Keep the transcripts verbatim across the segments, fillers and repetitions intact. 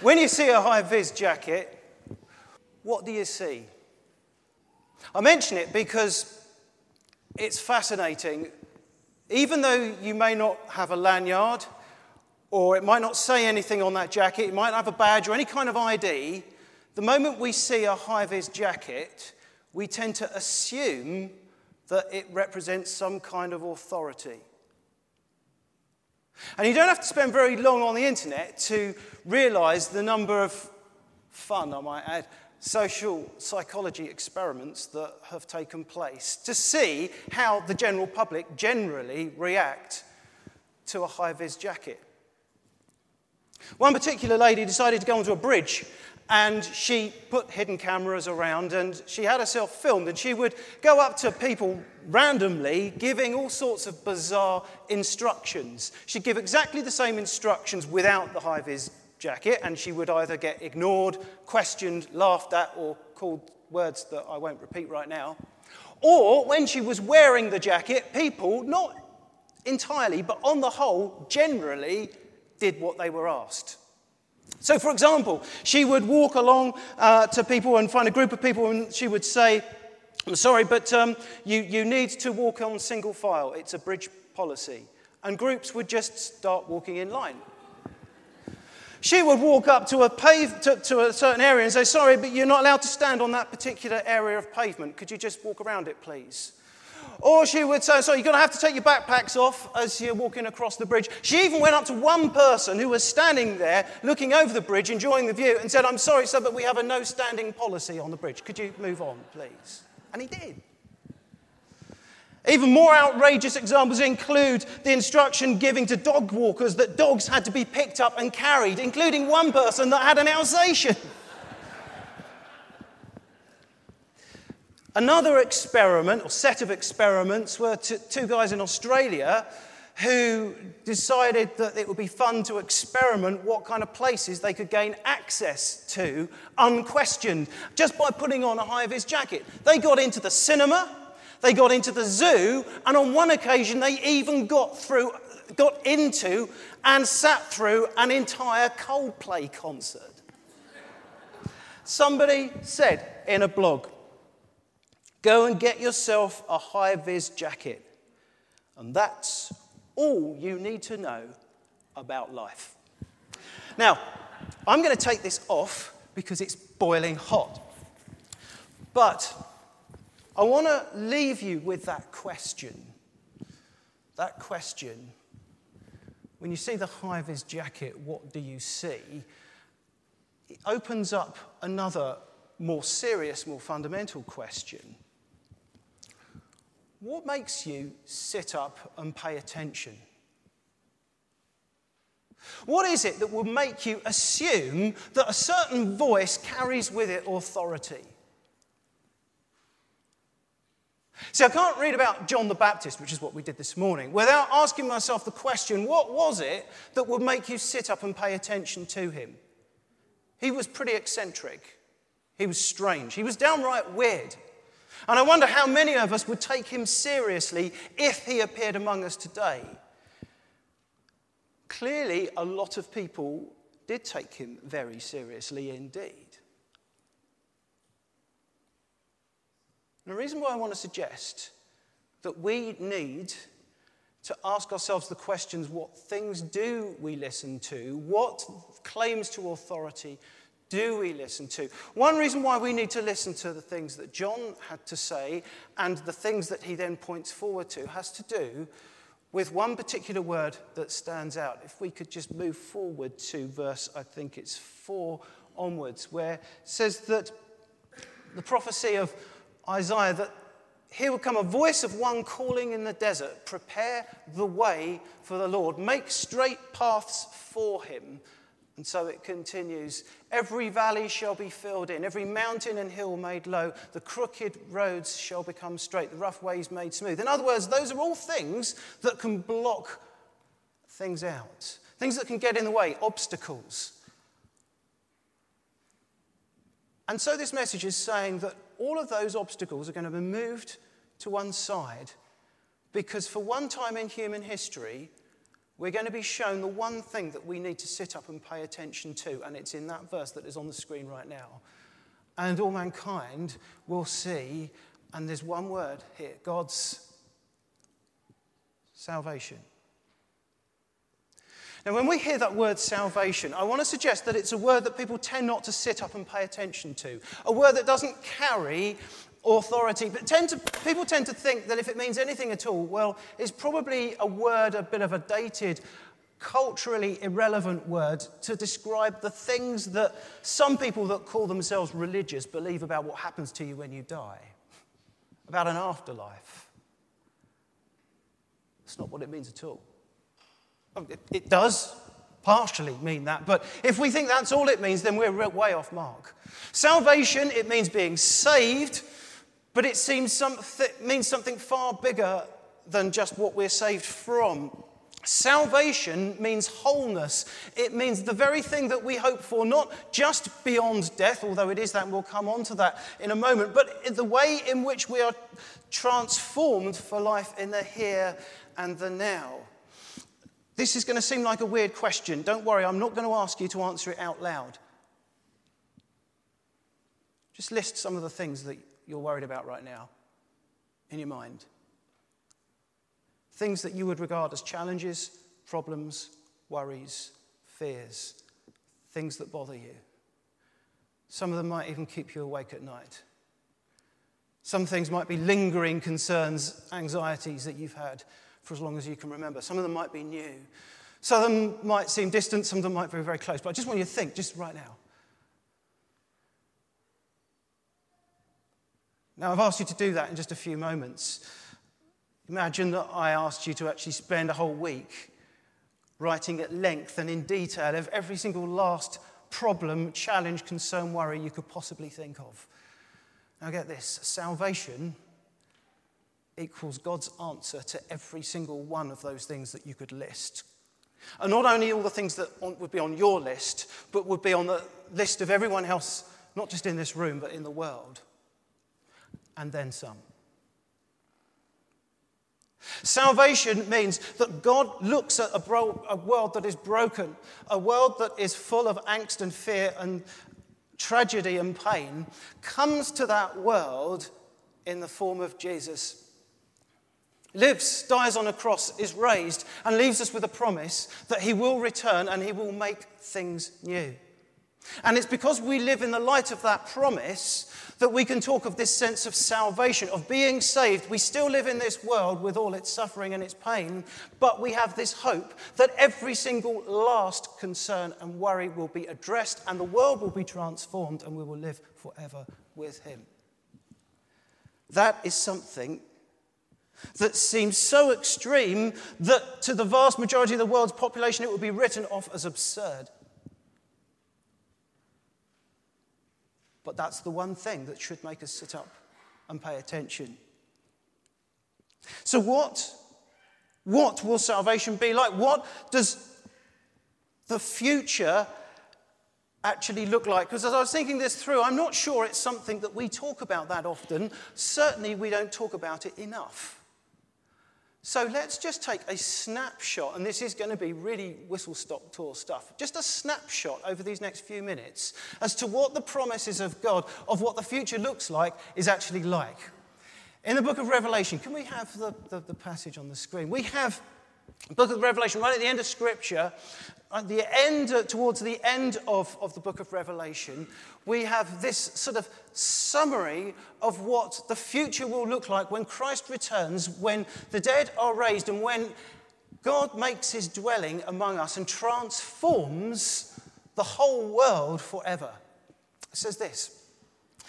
When you see a high-vis jacket, what do you see? I mention it because it's fascinating. Even though you may not have a lanyard, or it might not say anything on that jacket, it might have a badge or any kind of I D, the moment we see a high-vis jacket, we tend to assume that it represents some kind of authority. And you don't have to spend very long on the internet to realize the number of fun, I might add, social psychology experiments that have taken place to see how the general public generally react to a high-vis jacket. One particular lady decided to go onto a bridge, and she put hidden cameras around, and she had herself filmed, and she would go up to people randomly giving all sorts of bizarre instructions. She'd give exactly the same instructions without the high-vis jacket, and she would either get ignored, questioned, laughed at, or called words that I won't repeat right now. Or when she was wearing the jacket, people, not entirely, but on the whole, generally did what they were asked. So, for example, she would walk along uh, to people and find a group of people, and she would say, I'm sorry, but um, you, you need to walk on single file. It's a bridge policy. And groups would just start walking in line. She would walk up to a, pave, to, to a certain area and say, sorry, but you're not allowed to stand on that particular area of pavement. Could you just walk around it, please? Or she would say, so you're going to have to take your backpacks off as you're walking across the bridge. She even went up to one person who was standing there looking over the bridge, enjoying the view, and said, I'm sorry, sir, but we have a no-standing policy on the bridge. Could you move on, please? And he did. Even more outrageous examples include the instruction given to dog walkers that dogs had to be picked up and carried, including one person that had an Alsatian. Another experiment, or set of experiments, were t- two guys in Australia who decided that it would be fun to experiment what kind of places they could gain access to unquestioned, just by putting on a high-vis jacket. They got into the cinema, they got into the zoo, and on one occasion they even got through, got into and sat through an entire Coldplay concert. Somebody said in a blog, go and get yourself a high-vis jacket. And that's all you need to know about life. Now, I'm going to take this off because it's boiling hot. But I want to leave you with that question. That question. When you see the high-vis jacket, what do you see? It opens up another, more serious, more fundamental question. What makes you sit up and pay attention? What is it that will make you assume that a certain voice carries with it authority? See, I can't read about John the Baptist, which is what we did this morning, without asking myself the question, what was it that would make you sit up and pay attention to him? He was pretty eccentric. He was strange. He was downright weird. And I wonder how many of us would take him seriously if he appeared among us today. Clearly, a lot of people did take him very seriously indeed. And the reason why I want to suggest that we need to ask ourselves the questions, what things do we listen to? What claims to authority do we listen to? One reason why we need to listen to the things that John had to say and the things that he then points forward to has to do with one particular word that stands out. If we could just move forward to verse, I think it's four onwards, where it says that the prophecy of Isaiah, that here will come a voice of one calling in the desert, prepare the way for the Lord, make straight paths for him. And so it continues, every valley shall be filled in, every mountain and hill made low, the crooked roads shall become straight, the rough ways made smooth. In other words, those are all things that can block things out, things that can get in the way, obstacles. And so this message is saying that all of those obstacles are going to be moved to one side because for one time in human history, we're going to be shown the one thing that we need to sit up and pay attention to, and it's in that verse that is on the screen right now. And all mankind will see, and there's one word here, God's salvation. Now, when we hear that word salvation, I want to suggest that it's a word that people tend not to sit up and pay attention to, a word that doesn't carry authority, but tend to, people tend to think that if it means anything at all, well, it's probably a word, a bit of a dated, culturally irrelevant word to describe the things that some people that call themselves religious believe about what happens to you when you die, about an afterlife. It's not what it means at all. It, it does partially mean that, but if we think that's all it means, then we're way off mark. Salvation, it means being saved, but it seems some th- means something far bigger than just what we're saved from. Salvation means wholeness. It means the very thing that we hope for, not just beyond death, although it is that, and we'll come on to that in a moment, but the way in which we are transformed for life in the here and the now. This is going to seem like a weird question. Don't worry, I'm not going to ask you to answer it out loud. Just list some of the things that you're worried about right now in your mind. Things that you would regard as challenges, problems, worries, fears, things that bother you. Some of them might even keep you awake at night. Some things might be lingering concerns, anxieties that you've had for as long as you can remember. Some of them might be new. Some of them might seem distant, some of them might be very close. But I just want you to think, just right now. Now, I've asked you to do that in just a few moments. Imagine that I asked you to actually spend a whole week writing at length and in detail of every single last problem, challenge, concern, worry you could possibly think of. Now, get this, salvation equals God's answer to every single one of those things that you could list. And not only all the things that would be on your list, but would be on the list of everyone else, not just in this room, but in the world. And then some. Salvation means that God looks at a, bro- a world that is broken, a world that is full of angst and fear and tragedy and pain, comes to that world in the form of Jesus. Lives, dies on a cross, is raised, and leaves us with a promise that he will return and he will make things new. And it's because we live in the light of that promise that we can talk of this sense of salvation, of being saved. We still live in this world with all its suffering and its pain, but we have this hope that every single last concern and worry will be addressed and the world will be transformed and we will live forever with him. That is something that seems so extreme that to the vast majority of the world's population it would be written off as absurd. But that's the one thing that should make us sit up and pay attention. So what, what will salvation be like? What does the future actually look like? Because as I was thinking this through, I'm not sure it's something that we talk about that often. Certainly we don't talk about it enough. So let's just take a snapshot, and this is going to be really whistle-stop tour stuff, just a snapshot over these next few minutes as to what the promises of God, of what the future looks like, is actually like. In the book of Revelation, can we have the, the, the passage on the screen? We have the book of Revelation right at the end of Scripture, at the end, towards the end of, of the book of Revelation, we have this sort of summary of what the future will look like when Christ returns, when the dead are raised, and when God makes his dwelling among us and transforms the whole world forever. It says this: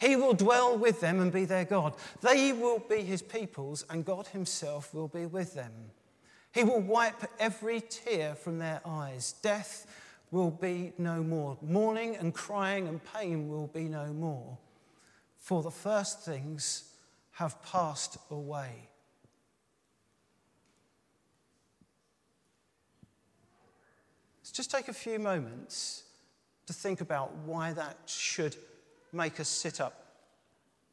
He will dwell with them and be their God. They will be his peoples, and God himself will be with them. He will wipe every tear from their eyes. Death will be no more. Mourning and crying and pain will be no more, for the first things have passed away. Let's just take a few moments to think about why that should make us sit up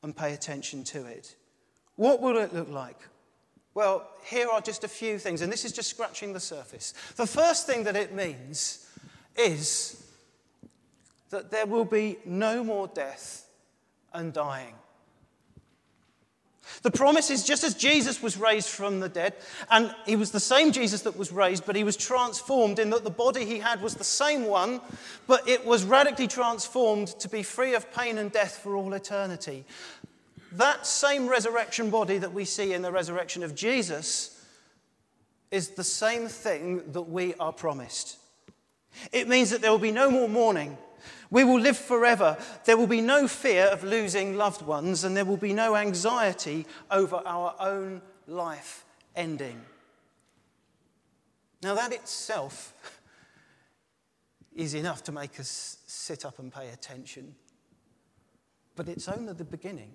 and pay attention to it. What will it look like? Well, here are just a few things, and this is just scratching the surface. The first thing that it means is that there will be no more death and dying. The promise is just as Jesus was raised from the dead, and he was the same Jesus that was raised, but he was transformed in that the body he had was the same one, but it was radically transformed to be free of pain and death for all eternity. That same resurrection body that we see in the resurrection of Jesus is the same thing that we are promised. It means that there will be no more mourning. We will live forever. There will be no fear of losing loved ones, and there will be no anxiety over our own life ending. Now, that itself is enough to make us sit up and pay attention, but it's only the beginning.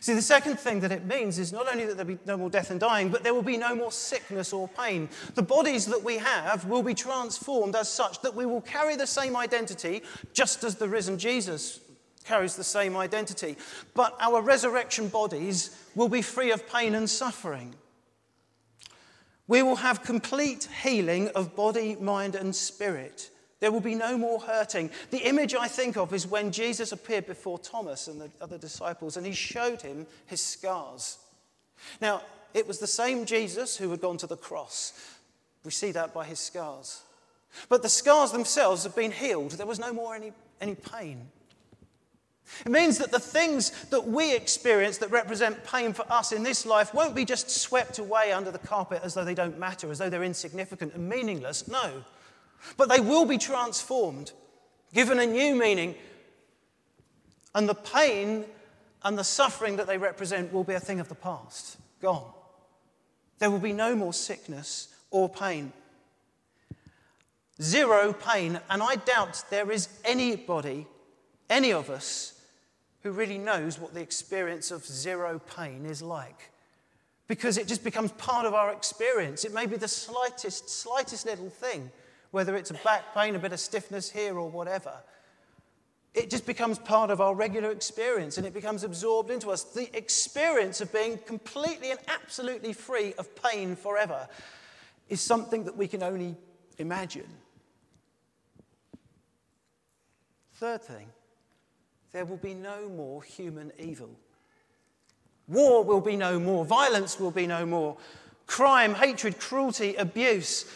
See, the second thing that it means is not only that there'll be no more death and dying, but there will be no more sickness or pain. The bodies that we have will be transformed as such that we will carry the same identity, just as the risen Jesus carries the same identity. But our resurrection bodies will be free of pain and suffering. We will have complete healing of body, mind, and spirit. There will be no more hurting. The image I think of is when Jesus appeared before Thomas and the other disciples, and he showed him his scars. Now, it was the same Jesus who had gone to the cross. We see that by his scars. But the scars themselves have been healed. There was no more any, any pain. It means that the things that we experience that represent pain for us in this life won't be just swept away under the carpet as though they don't matter, as though they're insignificant and meaningless. No. But they will be transformed, given a new meaning, and the pain and the suffering that they represent will be a thing of the past, gone. There will be no more sickness or pain. Zero pain, and I doubt there is anybody, any of us, who really knows what the experience of zero pain is like. Because it just becomes part of our experience. It may be the slightest, slightest little thing. Whether it's a back pain, a bit of stiffness here or whatever, it just becomes part of our regular experience and it becomes absorbed into us. The experience of being completely and absolutely free of pain forever is something that we can only imagine. Third thing, there will be no more human evil. War will be no more. Violence will be no more. Crime, hatred, cruelty, abuse,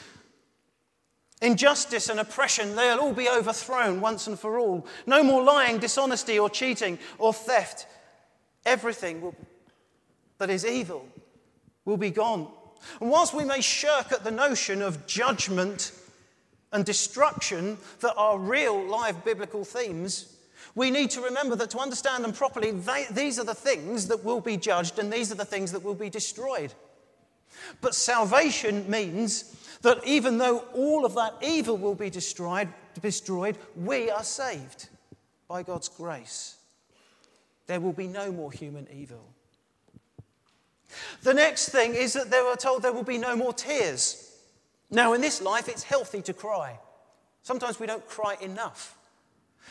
injustice and oppression, they'll all be overthrown once and for all. No more lying, dishonesty, or cheating, or theft. Everything will, that is evil will be gone. And whilst we may shirk at the notion of judgment and destruction that are real, live biblical themes, we need to remember that to understand them properly, they, these are the things that will be judged and these are the things that will be destroyed. But salvation means that even though all of that evil will be destroyed, destroyed, we are saved by God's grace. There will be no more human evil. The next thing is that they were told there will be no more tears. Now, in this life, it's healthy to cry. Sometimes we don't cry enough.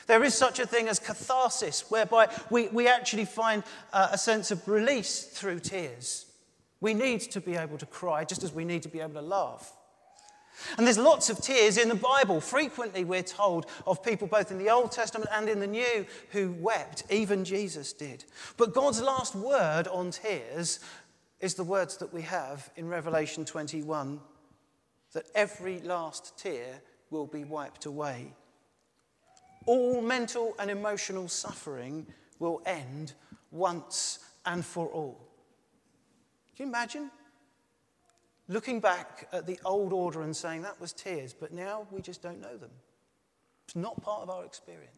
There is such a thing as catharsis, whereby we, we actually find uh, a sense of release through tears. We need to be able to cry, just as we need to be able to laugh. And there's lots of tears in the Bible. Frequently we're told of people both in the Old Testament and in the New who wept. Even Jesus did. But God's last word on tears is the words that we have in Revelation twenty-one, that every last tear will be wiped away. All mental and emotional suffering will end once and for all. Can you imagine looking back at the old order and saying that was tears, but now we just don't know them? It's not part of our experience.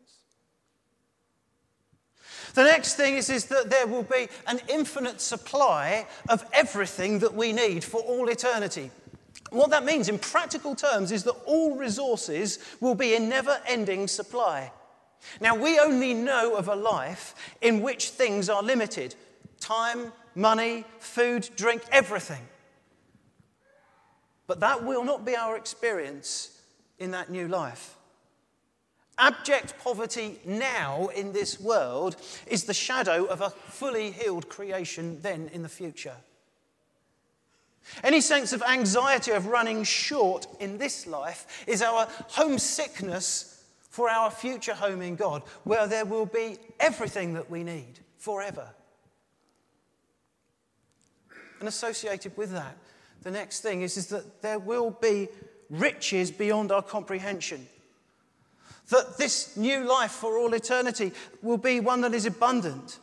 The next thing is, is that there will be an infinite supply of everything that we need for all eternity. What that means in practical terms is that all resources will be in never-ending supply. Now, we only know of a life in which things are limited. Time, money, food, drink, everything. But that will not be our experience in that new life. Abject poverty now in this world is the shadow of a fully healed creation then in the future. Any sense of anxiety of running short in this life is our homesickness for our future home in God, where there will be everything that we need forever. And associated with that, the next thing is, is that there will be riches beyond our comprehension. That this new life for all eternity will be one that is abundant.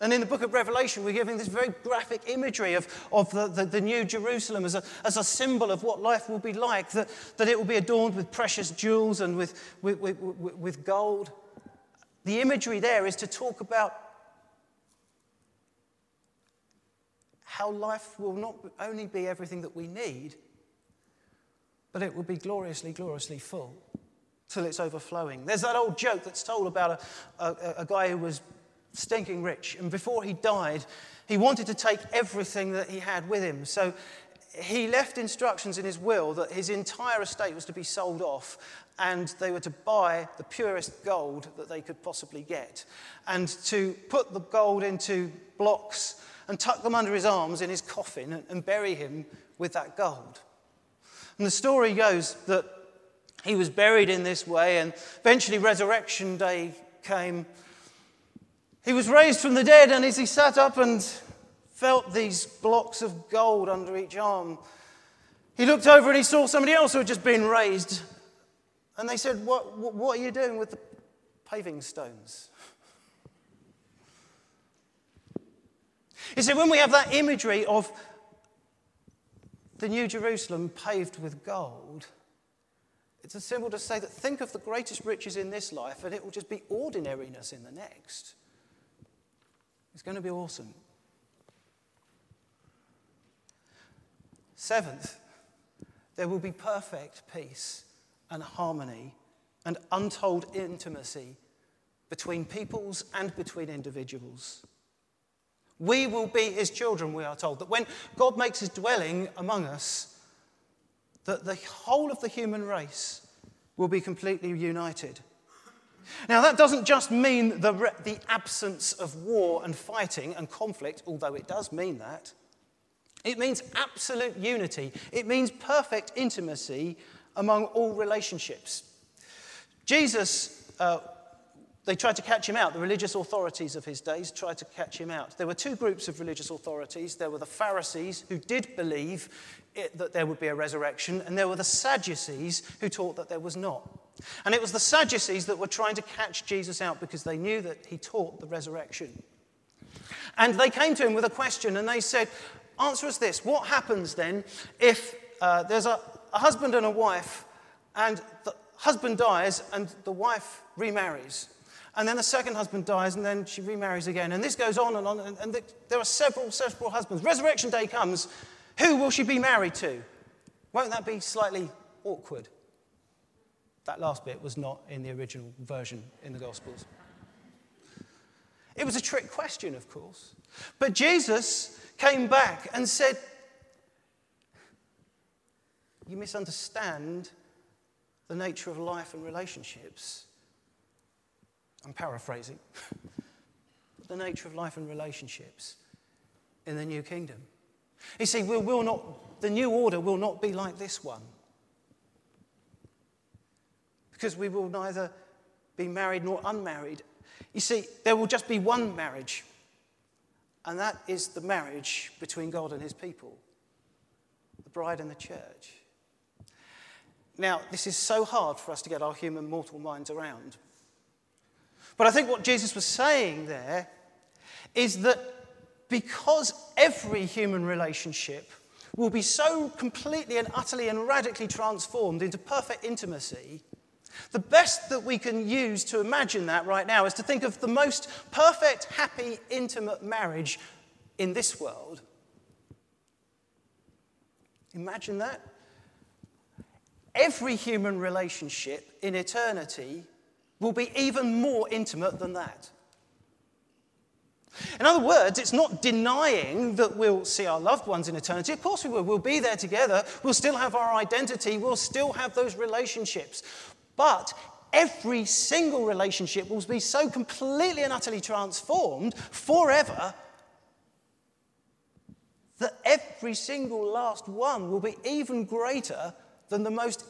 And in the book of Revelation, we're given this very graphic imagery of, of the, the, the new Jerusalem as a, as a symbol of what life will be like, that, that it will be adorned with precious jewels and with, with, with, with gold. The imagery there is to talk about how life will not only be everything that we need, but it will be gloriously, gloriously full till it's overflowing. There's that old joke that's told about a, a, a guy who was stinking rich, and before he died, he wanted to take everything that he had with him. So he left instructions in his will that his entire estate was to be sold off, and they were to buy the purest gold that they could possibly get, and to put the gold into blocks and tuck them under his arms in his coffin and, and bury him with that gold. And the story goes that he was buried in this way, and eventually resurrection day came. He was raised from the dead, and as he sat up and felt these blocks of gold under each arm, he looked over and he saw somebody else who had just been raised. And they said, what, what are you doing with the paving stones? You see, when we have that imagery of the New Jerusalem paved with gold, it's a symbol to say that think of the greatest riches in this life, and it will just be ordinariness in the next. It's going to be awesome. Seventh, there will be perfect peace and harmony and untold intimacy between peoples and between individuals. We will be his children, we are told, that when God makes his dwelling among us, that the whole of the human race will be completely united. Now, that doesn't just mean the, re- the absence of war and fighting and conflict, although it does mean that. It means absolute unity. It means perfect intimacy among all relationships. Jesus, uh, they tried to catch him out. The religious authorities of his days tried to catch him out. There were two groups of religious authorities. There were the Pharisees, who did believe it, that there would be a resurrection, and there were the Sadducees, who taught that there was not. And it was the Sadducees that were trying to catch Jesus out because they knew that he taught the resurrection. And they came to him with a question, and they said, answer us this, what happens then if uh, there's a, a husband and a wife, and the husband dies and the wife remarries? And then the second husband dies and then she remarries again. And this goes on and on, and, and the, there are several, several husbands. Resurrection day comes, who will she be married to? Won't that be slightly awkward? That last bit was not in the original version in the Gospels. It was a trick question, of course. But Jesus came back and said, you misunderstand the nature of life and relationships. I'm paraphrasing. The nature of life and relationships in the new kingdom. You see, we will not, the new order will not be like this one. Because we will neither be married nor unmarried. You see, there will just be one marriage, and that is the marriage between God and his people, the bride and the church. Now, this is so hard for us to get our human mortal minds around. But I think what Jesus was saying there is that because every human relationship will be so completely and utterly and radically transformed into perfect intimacy, the best that we can use to imagine that right now is to think of the most perfect, happy, intimate marriage in this world Imagine that. Every human relationship in eternity will be even more intimate than that. In other words, it's not denying that we'll see our loved ones in eternity. Of course we will. We'll be there together. We'll still have our identity. We'll still have those relationships. But every single relationship will be so completely and utterly transformed forever that every single last one will be even greater than the most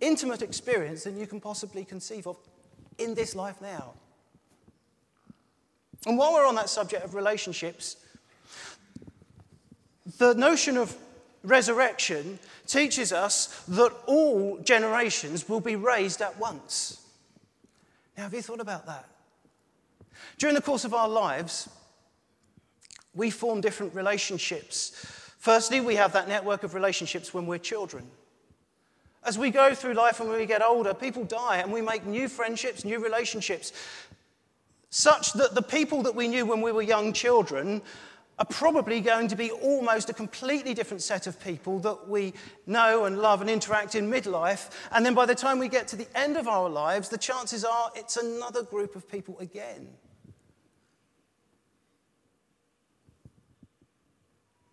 intimate experience that you can possibly conceive of in this life now. And while we're on that subject of relationships, the notion of resurrection teaches us that all generations will be raised at once. Now, have you thought about that? During the course of our lives, we form different relationships. Firstly, we have that network of relationships when we're children. As we go through life and when we get older, people die and we make new friendships, new relationships, such that the people that we knew when we were young children are probably going to be almost a completely different set of people that we know and love and interact in midlife. And then by the time we get to the end of our lives, the chances are it's another group of people again.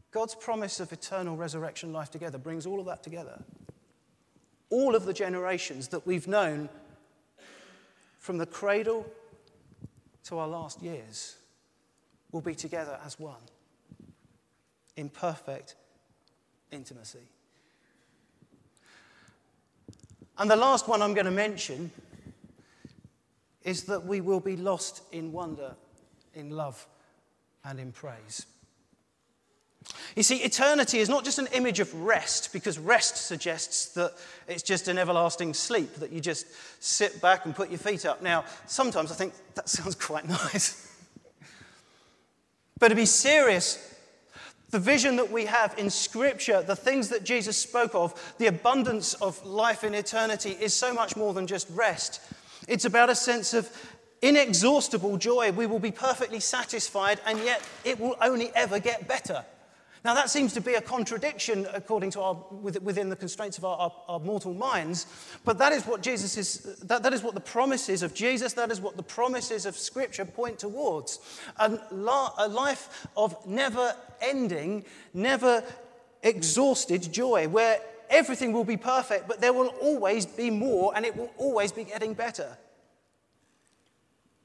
God's promise of eternal resurrection life together brings all of that together. All of the generations that we've known from the cradle to our last years will be together as one in perfect intimacy. And the last one I'm going to mention is that we will be lost in wonder, in love, and in praise. You see, eternity is not just an image of rest, because rest suggests that it's just an everlasting sleep, that you just sit back and put your feet up. Now, sometimes I think that sounds quite nice. But to be serious, the vision that we have in Scripture, the things that Jesus spoke of, the abundance of life in eternity is so much more than just rest. It's about a sense of inexhaustible joy. We will be perfectly satisfied, and yet it will only ever get better. Now, that seems to be a contradiction according to our, within the constraints of our, our, our mortal minds, but that is what Jesus is, that, that is what the promises of Jesus, that is what the promises of Scripture point towards. A, la, a life of never-ending, never-exhausted joy, where everything will be perfect, but there will always be more, and it will always be getting better,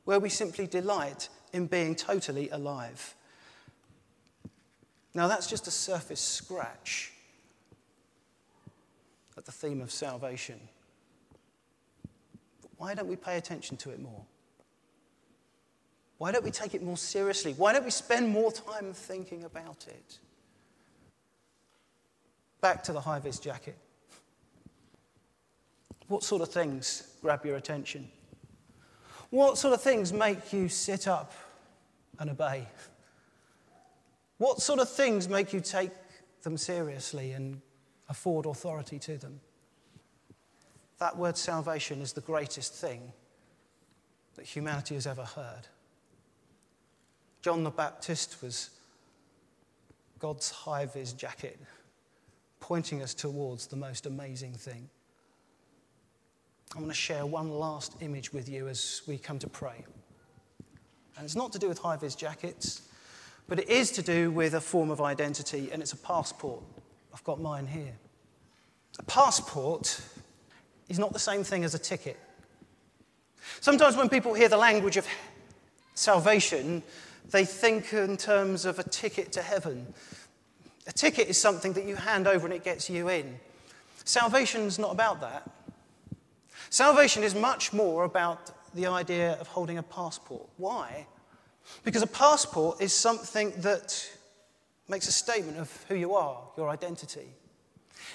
where we simply delight in being totally alive. Now, that's just a surface scratch at the theme of salvation. But why don't we pay attention to it more? Why don't we take it more seriously? Why don't we spend more time thinking about it? Back to the high-vis jacket. What sort of things grab your attention? What sort of things make you sit up and obey? What sort of things make you take them seriously and afford authority to them? That word salvation is the greatest thing that humanity has ever heard. John the Baptist was God's high-vis jacket, pointing us towards the most amazing thing. I want to share one last image with you as we come to pray. And it's not to do with high-vis jackets, but it is to do with a form of identity, and it's a passport. I've got mine here. A passport is not the same thing as a ticket. Sometimes when people hear the language of salvation, they think in terms of a ticket to heaven. A ticket is something that you hand over and it gets you in. Salvation's not about that. Salvation is much more about the idea of holding a passport. Why? Because a passport is something that makes a statement of who you are, your identity.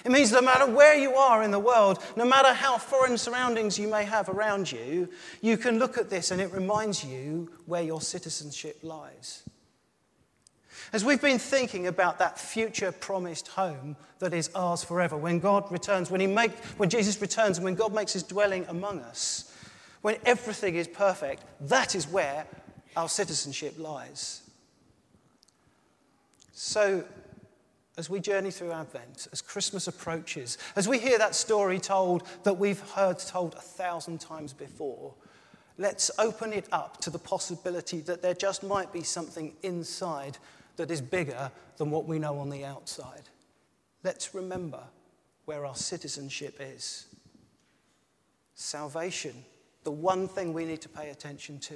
It means no matter where you are in the world, no matter how foreign surroundings you may have around you, you can look at this and it reminds you where your citizenship lies. As we've been thinking about that future promised home that is ours forever, when God returns, when he make, when Jesus returns and when God makes his dwelling among us, when everything is perfect, that is where our citizenship lies. So, as we journey through Advent, as Christmas approaches, as we hear that story told that we've heard told a thousand times before, let's open it up to the possibility that there just might be something inside that is bigger than what we know on the outside. Let's remember where our citizenship is. Salvation, the one thing we need to pay attention to,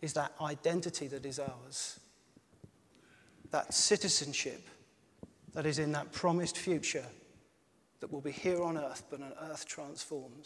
is that identity that is ours, that citizenship that is in that promised future that will be here on earth, but an earth transformed.